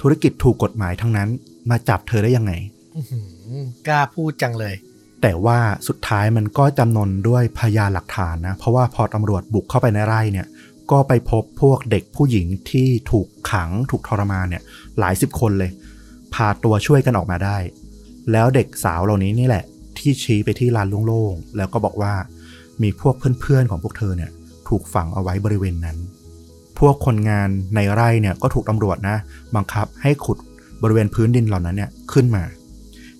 ธุรกิจถูกกฎหมายทั้งนั้นมาจับเธอได้ยังไงกล้าพูดจังเลยแต่ว่าสุดท้ายมันก็จำนนด้วยพยานหลักฐานนะเพราะว่าพอตำรวจบุกเข้าไปในไร่เนี่ยก็ไปพบพวกเด็กผู้หญิงที่ถูกขังถูกทรมานเนี่ยหลายสิบคนเลยพาตัวช่วยกันออกมาได้แล้วเด็กสาวเหล่านี้นี่แหละที่ชี้ไปที่ลานโล่งๆแล้วก็บอกว่ามีพวกเพื่อนๆของพวกเธอเนี่ยถูกฝังเอาไว้บริเวณนั้นพวกคนงานในไร่เนี่ยก็ถูกตำรวจนะบังคับให้ขุดบริเวณพื้นดินเหล่านั้นเนี่ยขึ้นมา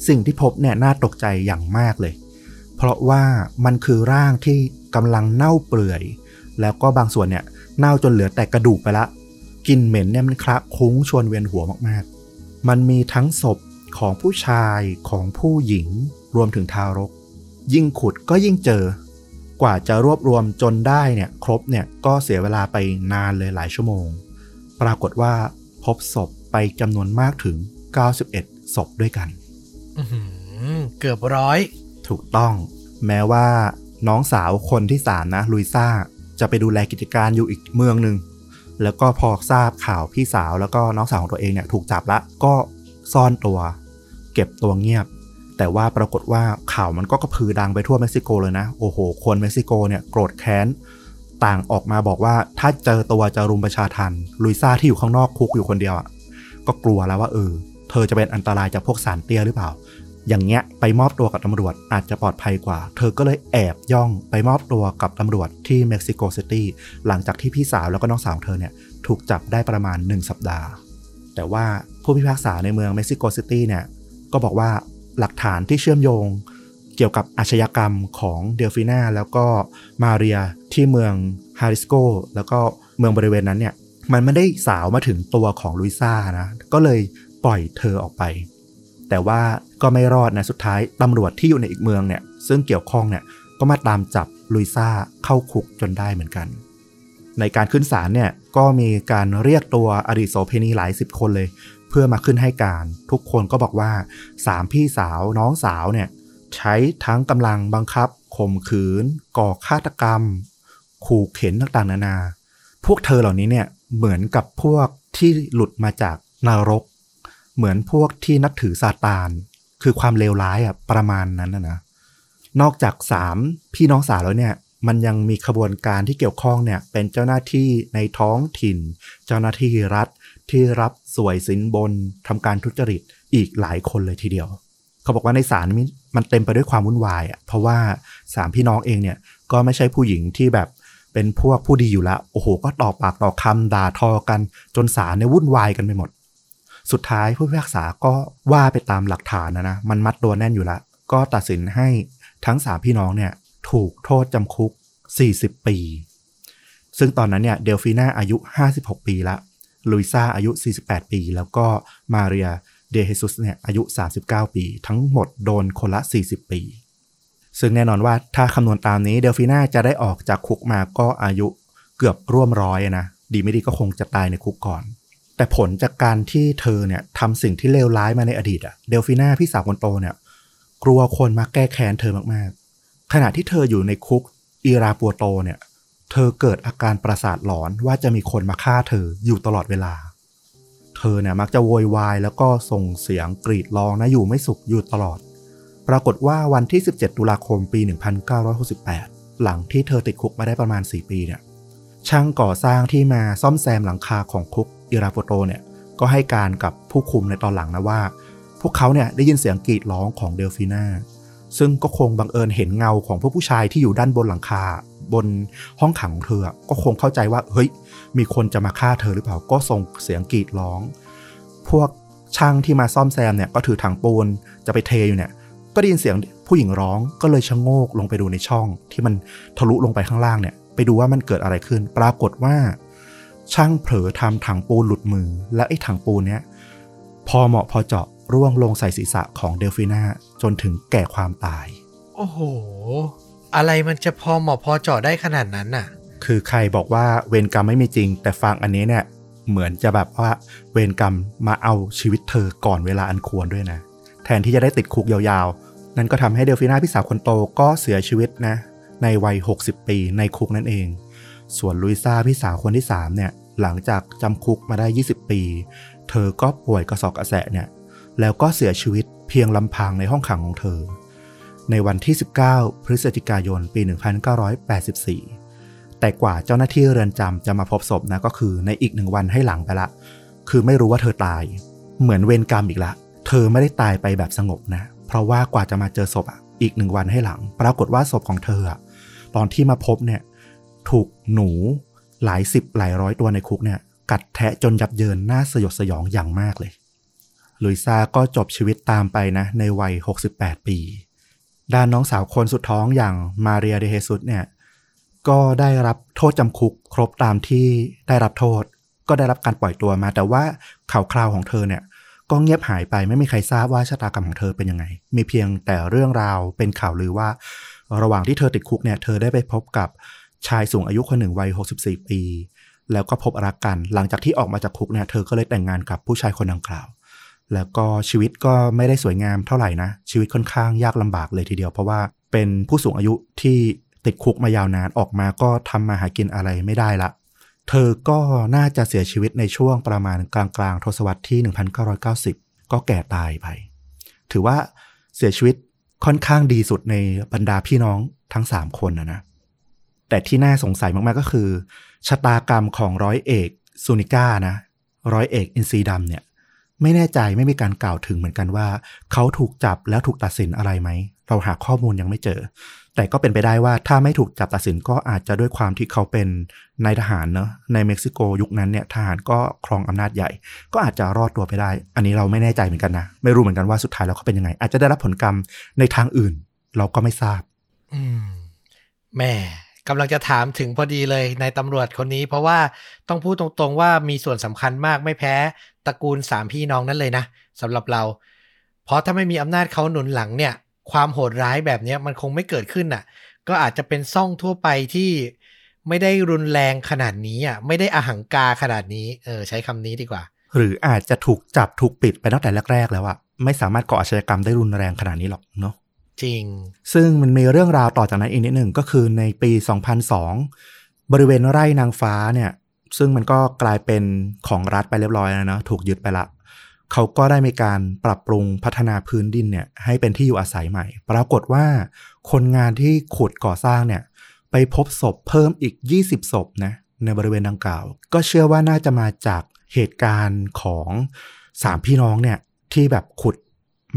สิ่งที่พบเนี่ยน่าตกใจอย่างมากเลยเพราะว่ามันคือร่างที่กำลังเน่าเปื่อยแล้วก็บางส่วนเนี่ยเน่าจนเหลือแต่กระดูกไปละ กลิ่นเหม็นเนี่ยมันคละคลุ้งชวนเวียนหัวมากๆมันมีทั้งศพของผู้ชายของผู้หญิงรวมถึงทารกยิ่งขุดก็ยิ่งเจอกว่าจะรวบรวมจนได้เนี่ยครบเนี่ยก็เสียเวลาไปนานเลยหลายชั่วโมงปรากฏว่าพบศพไปจำนวนมากถึง91ศพด้วยกันเกือบ100ถูกต้องแม้ว่าน้องสาวคนที่3นะลุยซ่าจะไปดูแลกิจการอยู่อีกเมืองนึงแล้วก็พอทราบข่าวพี่สาวแล้วก็น้องสาวของตัวเองเนี่ยถูกจับละก็ซ่อนตัวเก็บตัวเงียบแต่ว่าปรากฏว่าข่าวมันก็กระพือดังไปทั่วเม็กซิโกเลยนะโอ้โหคนเม็กซิโกเนี่ยโกรธแค้นต่างออกมาบอกว่าถ้าเจอตัวจะรุมประชาทัณฑ์ลุยซ่าที่อยู่ข้างนอกคุกอยู่คนเดียวอ่ะก็กลัวแล้วว่าเธอจะเป็นอันตรายจากพวกสารเตี้ยหรือเปล่าอย่างเงี้ยไปมอบตัวกับตำรวจอาจจะปลอดภัยกว่าเธอก็เลยแอบย่องไปมอบตัวกับตำรวจที่เม็กซิโกซิตี้หลังจากที่พี่สาวแล้วก็น้องสาวเธอเนี่ยถูกจับได้ประมาณ1สัปดาห์แต่ว่าผู้พิพากษาในเมืองเม็กซิโกซิตี้เนี่ยก็บอกว่าหลักฐานที่เชื่อมโยงเกี่ยวกับอาชญากรรมของเดลฟีน่าแล้วก็มาเรียที่เมืองฮาริสโกแล้วก็เมืองบริเวณนั้นเนี่ยมันไม่ได้สาวมาถึงตัวของลุยซ่านะก็เลยปล่อยเธอออกไปแต่ว่าก็ไม่รอดนะสุดท้ายตำรวจที่อยู่ในอีกเมืองเนี่ยซึ่งเกี่ยวข้องเนี่ยก็มาตามจับลุยซ่าเข้าคุกจนได้เหมือนกันในการขึ้นศาลเนี่ยก็มีการเรียกตัวอดีตโสเภณีหลายสิบคนเลยเพื่อมาขึ้นให้การทุกคนก็บอกว่า3พี่สาวน้องสาวเนี่ยใช้ทั้งกำลังบังคับข่มขืนก่อฆาตกรรมขู่เข็นต่างๆนานาพวกเธอเหล่านี้เนี่ยเหมือนกับพวกที่หลุดมาจากนรกเหมือนพวกที่นับถือซาตานคือความเลวร้ายอ่ะประมาณนั้นนะนอกจาก3พี่น้องสาวแล้วเนี่ยมันยังมีขบวนการที่เกี่ยวข้องเนี่ยเป็นเจ้าหน้าที่ในท้องถิ่นเจ้าหน้าที่รัฐที่รับสวยสินบนทำการทุจริตอีกหลายคนเลยทีเดียวเขาบอกว่าในศาลมันเต็มไปด้วยความวุ่นวายอ่ะเพราะว่า3พี่น้องเองเนี่ยก็ไม่ใช่ผู้หญิงที่แบบเป็นพวกผู้ดีอยู่ละโอ้โหก็ต่อปากต่อคำด่าทอกันจนศาลเนี่ยวุ่นวายกันไปหมดสุดท้ายผู้พิพากษาก็ว่าไปตามหลักฐานนะมันมัดตัวแน่นอยู่ละก็ตัดสินให้ทั้ง3พี่น้องเนี่ยถูกโทษจำคุก40ปีซึ่งตอนนั้นเนี่ยเดลฟีน่าอายุ56ปีละลุยซ่าอายุ48ปีแล้วก็มาเรียเดเฮซุสเนี่ยอายุ39ปีทั้งหมดโดนคนละ40ปีซึ่งแน่นอนว่าถ้าคำนวณตามนี้เดลฟีน่าจะได้ออกจากคุกมาก็อายุเกือบร่วม100นะดีไม่ดีก็คงจะตายในคุกก่อนแต่ผลจากการที่เธอเนี่ยทำสิ่งที่เลวร้ายมาในอดีตอะเดลฟีน่าพี่สาวคนโตเนี่ยกลัวคนมาแก้แค้นเธอมากๆขณะที่เธออยู่ในคุกอิราปัวโตเนี่ยเธอเกิดอาการประสาทหลอนว่าจะมีคนมาฆ่าเธออยู่ตลอดเวลาเธอเนี่ยมักจะโวยวายแล้วก็ส่งเสียงกรีดร้องนะอยู่ไม่สุขอยู่ตลอดปรากฏว่าวันที่17ตุลาคมปี1968หลังที่เธอติดคุกมาได้ประมาณ4ปีเนี่ยช่างก่อสร้างที่มาซ่อมแซมหลังคาของคุกอิราโปโตเนี่ยก็ให้การกับผู้คุมในตอนหลังนะว่าพวกเขาเนี่ยได้ยินเสียงกรีดร้องของเดลฟีน่าซึ่งก็คงบังเอิญเห็นเงาของพวกผู้ชายที่อยู่ด้านบนหลังคาบนห้องขังของเธอก็คงเข้าใจว่าเฮ้ยมีคนจะมาฆ่าเธอหรือเปล่าก็ส่งเสียงกรีดร้องพวกช่างที่มาซ่อมแซมเนี่ยก็ถือถังปูนจะไปเทอยู่เนี่ยก็ได้ยินเสียงผู้หญิงร้องก็เลยชะโงกลงไปดูในช่องที่มันทะลุลงไปข้างล่างเนี่ยไปดูว่ามันเกิดอะไรขึ้นปรากฏว่าช่างเผลอทำถังปูนหลุดมือและไอ้ถังปูนเนี้ยพอเหมาะพอเจาะร่วงลงใส่ศีรษะของเดลฟีน่าจนถึงแก่ความตายโอ้โหอะไรมันจะพอเหมาะพอเจาะได้ขนาดนั้นน่ะคือใครบอกว่าเวรกรรมไม่มีจริงแต่ฟังอันนี้เนี่ยเหมือนจะแบบว่าเวรกรรมมาเอาชีวิตเธอก่อนเวลาอันควรด้วยนะแทนที่จะได้ติดคุกยาวๆนั่นก็ทำให้เดลฟีน่าพี่สาวคนโตก็เสียชีวิตนะในวัย60ปีในคุกนั่นเองส่วนลุยซ่าพี่สาวคนที่3เนี่ยหลังจากจำคุกมาได้20ปีเธอก็ป่วยกระสอบกระแสะเนี่ยแล้วก็เสียชีวิตเพียงลำพังในห้องขังของเธอในวันที่19พฤศจิกายนปี1984แต่กว่าเจ้าหน้าที่เรือนจำจะมาพบศพนะก็คือในอีก1วันให้หลังไปละคือไม่รู้ว่าเธอตายเหมือนเวรกรรมอีกละเธอไม่ได้ตายไปแบบสงบนะเพราะว่ากว่าจะมาเจอศพอีก1วันให้หลังปรากฏว่าศพของเธอตอนที่มาพบเนี่ยถูกหนูหลายสิบหลายร้อยตัวในคุกเนี่ยกัดแทะจนยับเยินน่าสยดสยองอย่างมากเลยลุยซ่าก็จบชีวิตตามไปนะในวัย68ปีด้านน้องสาวคนสุดท้องอย่างมาเรียเดเฮซุสเนี่ยก็ได้รับโทษจำคุกครบตามที่ได้รับโทษ ก็ได้รับการปล่อยตัวมาแต่ว่าข่าวคราวของเธอเนี่ยก็เงียบหายไปไม่มีใครทราบว่าชะตากรรมของเธอเป็นยังไงมีเพียงแต่เรื่องราวเป็นข่าวลือว่าระหว่างที่เธอติดคุกเนี่ยเธอได้ไปพบกับชายสูงอายุคนหนึ่งวัย64ปีแล้วก็พบรักกันหลังจากที่ออกมาจากคุกเนี่ยเธอก็เลยแต่งงานกับผู้ชายคนดังกล่าวแล้วก็ชีวิตก็ไม่ได้สวยงามเท่าไหร่นะชีวิตค่อนข้างยากลำบากเลยทีเดียวเพราะว่าเป็นผู้สูงอายุที่ติดคุกมายาวนานออกมาก็ทำมาหากินอะไรไม่ได้ละเธอก็น่าจะเสียชีวิตในช่วงประมาณกลางๆทศวรรษที่1990ก็แก่ตายไปถือว่าเสียชีวิตค่อนข้างดีสุดในบรรดาพี่น้องทั้ง3คนนะแต่ที่น่าสงสัยมากๆก็คือชะตากรรมของร้อยเอกซูนิก้านะร้อยเอกอินซีดำเนี่ยไม่แน่ใจไม่มีการกล่าวถึงเหมือนกันว่าเขาถูกจับแล้วถูกตัดสินอะไรไหมเราหาข้อมูลยังไม่เจอแต่ก็เป็นไปได้ว่าถ้าไม่ถูกจับตัดสินก็อาจจะด้วยความที่เขาเป็นนายทหารเนอะในเม็กซิโกยุคนั้นเนี่ยทหารก็ครองอำนาจใหญ่ก็อาจจะรอดตัวไปได้อันนี้เราไม่แน่ใจเหมือนกันนะไม่รู้เหมือนกันว่าสุดท้ายแล้วเขาเป็นยังไงอาจจะได้รับผลกรรมในทางอื่นเราก็ไม่ทราบแม่กำลังจะถามถึงพอดีเลยนายตำรวจคนนี้เพราะว่าต้องพูดตรงๆว่ามีส่วนสำคัญมากไม่แพ้ตระกูล3พี่น้องนั่นเลยนะสำหรับเราเพราะถ้าไม่มีอำนาจเขาหนุนหลังเนี่ยความโหดร้ายแบบนี้มันคงไม่เกิดขึ้นน่ะก็อาจจะเป็นซ่องทั่วไปที่ไม่ได้รุนแรงขนาดนี้อ่ะไม่ได้อหังการขนาดนี้ใช้คำนี้ดีกว่าหรืออาจจะถูกจับถูกปิดไปตั้งแต่แรกๆแล้วอ่ะไม่สามารถก่ออาชญากรรมได้รุนแรงขนาดนี้หรอกเนาะจริงซึ่งมันมีเรื่องราวต่อจากนั้นอีกนิดหนึ่งก็คือในปี 2002 บริเวณไร่นางฟ้าเนี่ยซึ่งมันก็กลายเป็นของรัฐไปเรียบร้อยแล้วนะถูกยึดไปละเขาก็ได้มีการปรับปรุงพัฒนาพื้นดินเนี่ยให้เป็นที่อยู่อาศัยใหม่ปรากฏว่าคนงานที่ขุดก่อสร้างเนี่ยไปพบศพเพิ่มอีก20ศพนะในบริเวณดังกล่าวก็เชื่อว่าน่าจะมาจากเหตุการณ์ของ3พี่น้องเนี่ยที่แบบขุด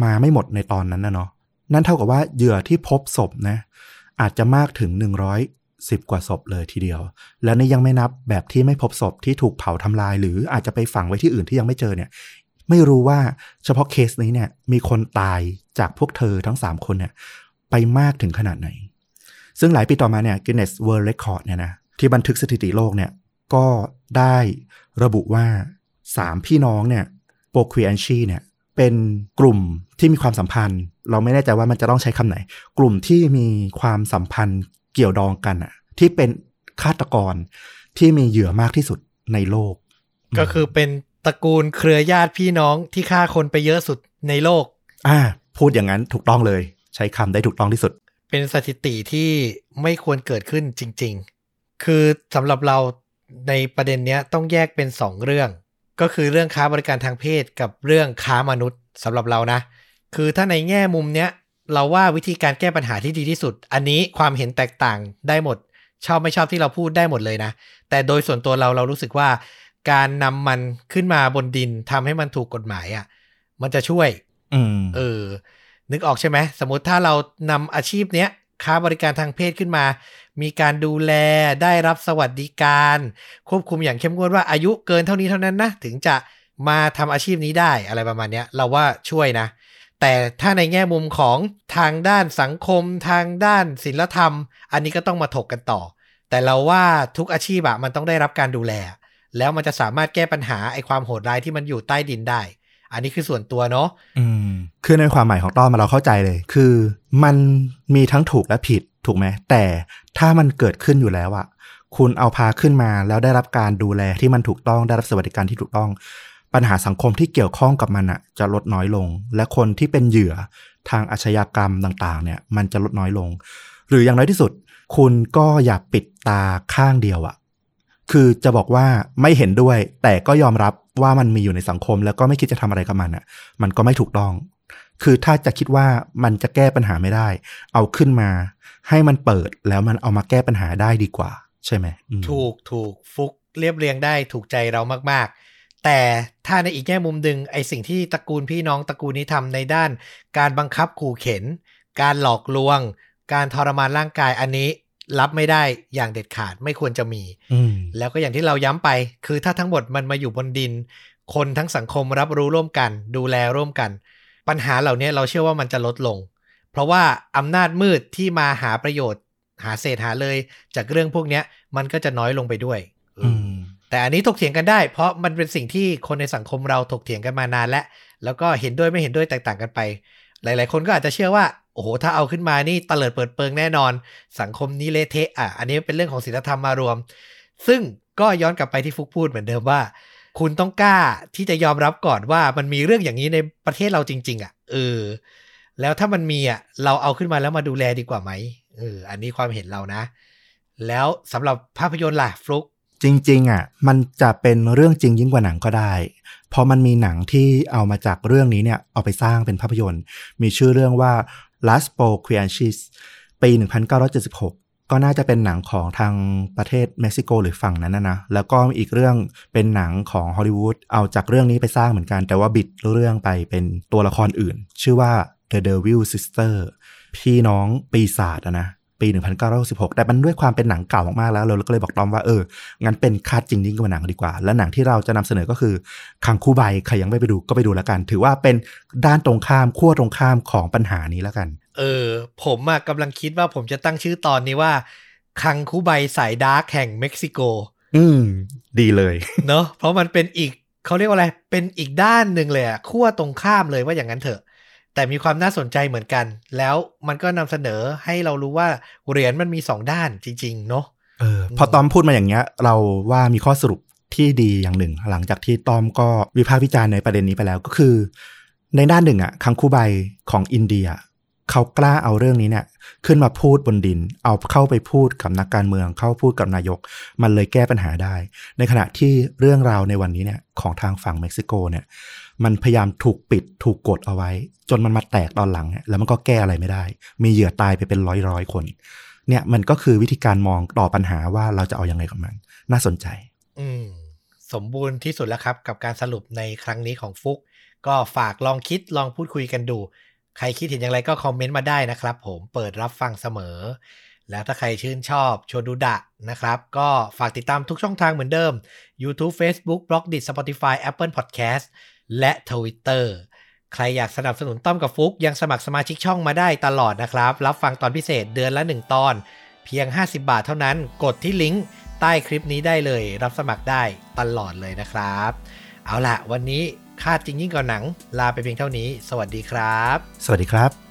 มาไม่หมดในตอนนั้นนะเนาะนั่นเท่ากับว่าเหยื่อที่พบศพนะอาจจะมากถึง110กว่าศพเลยทีเดียวแล้วนี่ยังไม่นับแบบที่ไม่พบศพที่ถูกเผาทำลายหรืออาจจะไปฝังไว้ที่อื่นที่ยังไม่เจอเนี่ยไม่รู้ว่าเฉพาะเคสนี้เนี่ยมีคนตายจากพวกเธอทั้ง3คนเนี่ยไปมากถึงขนาดไหนซึ่งหลายปีต่อมาเนี่ย Guinness World Record เนี่ยนะที่บันทึกสถิติโลกเนี่ยก็ได้ระบุว่า3พี่น้องเนี่ย Poquianchis เนี่ยเป็นกลุ่มที่มีความสัมพันธ์เราไม่แน่ใจว่ามันจะต้องใช้คำไหนกลุ่มที่มีความสัมพันธ์เกี่ยวดองกันอ่ะที่เป็นฆาตกรที่มีเหยื่อมากที่สุดในโลกก็คือเป็นตระกูลเครือญาติพี่น้องที่ฆ่าคนไปเยอะสุดในโลกพูดอย่างนั้นถูกต้องเลยใช้คำได้ถูกต้องที่สุดเป็นสถิติที่ไม่ควรเกิดขึ้นจริงๆคือสำหรับเราในประเด็นเนี้ยต้องแยกเป็น2เรื่องก็คือเรื่องค้าบริการทางเพศกับเรื่องค้ามนุษย์สำหรับเรานะคือถ้าในแง่มุมเนี้ยเราว่าวิธีการแก้ปัญหาที่ดีที่สุดอันนี้ความเห็นแตกต่างได้หมดชอบไม่ชอบที่เราพูดได้หมดเลยนะแต่โดยส่วนตัวเรารู้สึกว่าการนำมันขึ้นมาบนดินทำให้มันถูกกฎหมายอ่ะมันจะช่วยนึกออกใช่ไหมสมมติถ้าเรานำอาชีพเนี้ยค้าบริการทางเพศขึ้นมามีการดูแลได้รับสวัสดิการควบคุมอย่างเข้มงวดว่าอายุเกินเท่านี้เท่านั้นนะถึงจะมาทำอาชีพนี้ได้อะไรประมาณเนี้ยเราว่าช่วยนะแต่ถ้าในแง่มุมของทางด้านสังคมทางด้านศีลธรรมอันนี้ก็ต้องมาถกกันต่อแต่เราว่าทุกอาชีพอะมันต้องได้รับการดูแลแล้วมันจะสามารถแก้ปัญหาไอ้ความโหดร้ายที่มันอยู่ใต้ดินได้อันนี้คือส่วนตัวเนาะคือในความหมายของต้อมเราเข้าใจเลยคือมันมีทั้งถูกและผิดถูกไหมแต่ถ้ามันเกิดขึ้นอยู่แล้วอะคุณเอาพาขึ้นมาแล้วได้รับการดูแลที่มันถูกต้องได้รับสวัสดิการที่ถูกต้องปัญหาสังคมที่เกี่ยวข้องกับมันอะจะลดน้อยลงและคนที่เป็นเหยื่อทางอาชญากรรมต่างๆเนี่ยมันจะลดน้อยลงหรืออย่างน้อยที่สุดคุณก็อย่าปิดตาข้างเดียวอะคือจะบอกว่าไม่เห็นด้วยแต่ก็ยอมรับว่ามันมีอยู่ในสังคมแล้วก็ไม่คิดจะทำอะไรกับมันอ่ะมันก็ไม่ถูกต้องคือถ้าจะคิดว่ามันจะแก้ปัญหาไม่ได้เอาขึ้นมาให้มันเปิดแล้วมันเอามาแก้ปัญหาได้ดีกว่าใช่ไหมถูกฟุกเรียบเรียงได้ถูกใจเรามากๆแต่ถ้าในอีกแง่มุมนึงไอ้สิ่งที่ตระกูลพี่น้องตระกูลนี้ทำในด้านการบังคับขู่เข็นการหลอกลวงการทรมานร่างกายอันนี้รับไม่ได้อย่างเด็ดขาดไม่ควรจะมีแล้วก็อย่างที่เราย้ำไปคือถ้าทั้งหมดมันมาอยู่บนดินคนทั้งสังคมรับรู้ร่วมกันดูแลร่วมกันปัญหาเหล่านี้เราเชื่อว่ามันจะลดลงเพราะว่าอำนาจมืดที่มาหาประโยชน์หาเศษหาเลยจากเรื่องพวกนี้มันก็จะน้อยลงไปด้วย แต่อันนี้ถกเถียงกันได้เพราะมันเป็นสิ่งที่คนในสังคมเราถกเถียงกันมานานแล้วแล้วก็เห็นด้วยไม่เห็นด้วยแตกต่างกันไปหลายๆคนก็อาจจะเชื่อว่าโอ้โหถ้าเอาขึ้นมานี่ตะเลิดเปิดเปิงแน่นอนสังคมนี้เละเทะอันนี้เป็นเรื่องของศีลธรรมมารวมซึ่งก็ย้อนกลับไปที่ฟุกพูดเหมือนเดิมว่าคุณต้องกล้าที่จะยอมรับก่อนว่ามันมีเรื่องอย่างนี้ในประเทศเราจริงๆแล้วถ้ามันมีเราเอาขึ้นมาแล้วมาดูแลดีกว่าไหมอันนี้ความเห็นเรานะแล้วสำหรับภาพยนตร์ล่ะฟลุกจริงๆมันจะเป็นเรื่องจริงยิ่งกว่าหนังก็ได้เพราะมันมีหนังที่เอามาจากเรื่องนี้เนี่ยเอาไปสร้างเป็นภาพยนตร์มีชื่อเรื่องว่า Las Poquianchis ปี 1976ก็น่าจะเป็นหนังของทางประเทศเม็กซิโกหรือฝั่งนั้นนะแล้วก็อีกเรื่องเป็นหนังของฮอลลีวูดเอาจากเรื่องนี้ไปสร้างเหมือนกันแต่ว่าบิดเรื่องไปเป็นตัวละครอื่นชื่อว่า The Devil Sister พี่น้องปีศาจนะปี1916แต่มันด้วยความเป็นหนังเก่ามากๆแล้วเราก็เลยบอกตอมว่างั้นเป็นคาดจริงยิ่งกว่าหนังดีกว่าและหนังที่เราจะนำเสนอก็คือคังคูใบใครยังไม่ไปดูก็ไปดูแล้วกันถือว่าเป็นด้านตรงข้ามขั้วตรงข้ามของปัญหานี้แล้วกันผมกำลังคิดว่าผมจะตั้งชื่อตอนนี้ว่าคังคูใบสายดาร์กแห่งเม็กซิโกดีเลยเนาะเพราะมันเป็นอีกเขาเรียกว่าอะไรเป็นอีกด้านนึงเลยขั้วตรงข้ามเลยว่าอย่างนั้นเถอะแต่มีความน่าสนใจเหมือนกันแล้วมันก็นำเสนอให้เรารู้ว่าเหรียญมันมี2ด้านจริงๆเนาะพอต้อมพูดมาอย่างเงี้ยเราว่ามีข้อสรุปที่ดีอย่างหนึ่งหลังจากที่ต้อมก็วิพากษ์วิจารณ์ในประเด็นนี้ไปแล้วก็คือในด้านหนึ่งคังคูใบของอินเดียเขากล้าเอาเรื่องนี้เนี่ยขึ้นมาพูดบนดินเอาเข้าไปพูดกับนักการเมืองเข้าพูดกับนายกมันเลยแก้ปัญหาได้ในขณะที่เรื่องราวในวันนี้เนี่ยของทางฝั่งเม็กซิโกเนี่ยมันพยายามถูกปิดถูกกดเอาไว้จนมันมาแตกตอนหลังแล้วมันก็แก้อะไรไม่ได้มีเหยื่อตายไปเป็นร้อยคนเนี่ยมันก็คือวิธีการมองต่อปัญหาว่าเราจะเอายังไงกับมันน่าสนใจสมบูรณ์ที่สุดแล้วครับกับการสรุปในครั้งนี้ของฟุกก็ฝากลองคิดลองพูดคุยกันดูใครคิดเห็นอย่างไรก็คอมเมนต์มาได้นะครับผมเปิดรับฟังเสมอแล้วถ้าใครชื่นชอบชวนดูดะนะครับก็ฝากติดตามทุกช่องทางเหมือนเดิม YouTube Facebook Blogdit Spotify Apple Podcast และ Twitter ใครอยากสนับสนุนต้อมกับฟุกยังสมัครสมาชิกช่องมาได้ตลอดนะครับรับฟังตอนพิเศษเดือนละ1ตอนเพียง50 บาทเท่านั้นกดที่ลิงก์ใต้คลิปนี้ได้เลยรับสมัครได้ตลอดเลยนะครับเอาล่ะวันนี้คาดจริงยิ่งกว่าหนังลาไปเพียงเท่านี้สวัสดีครับสวัสดีครับ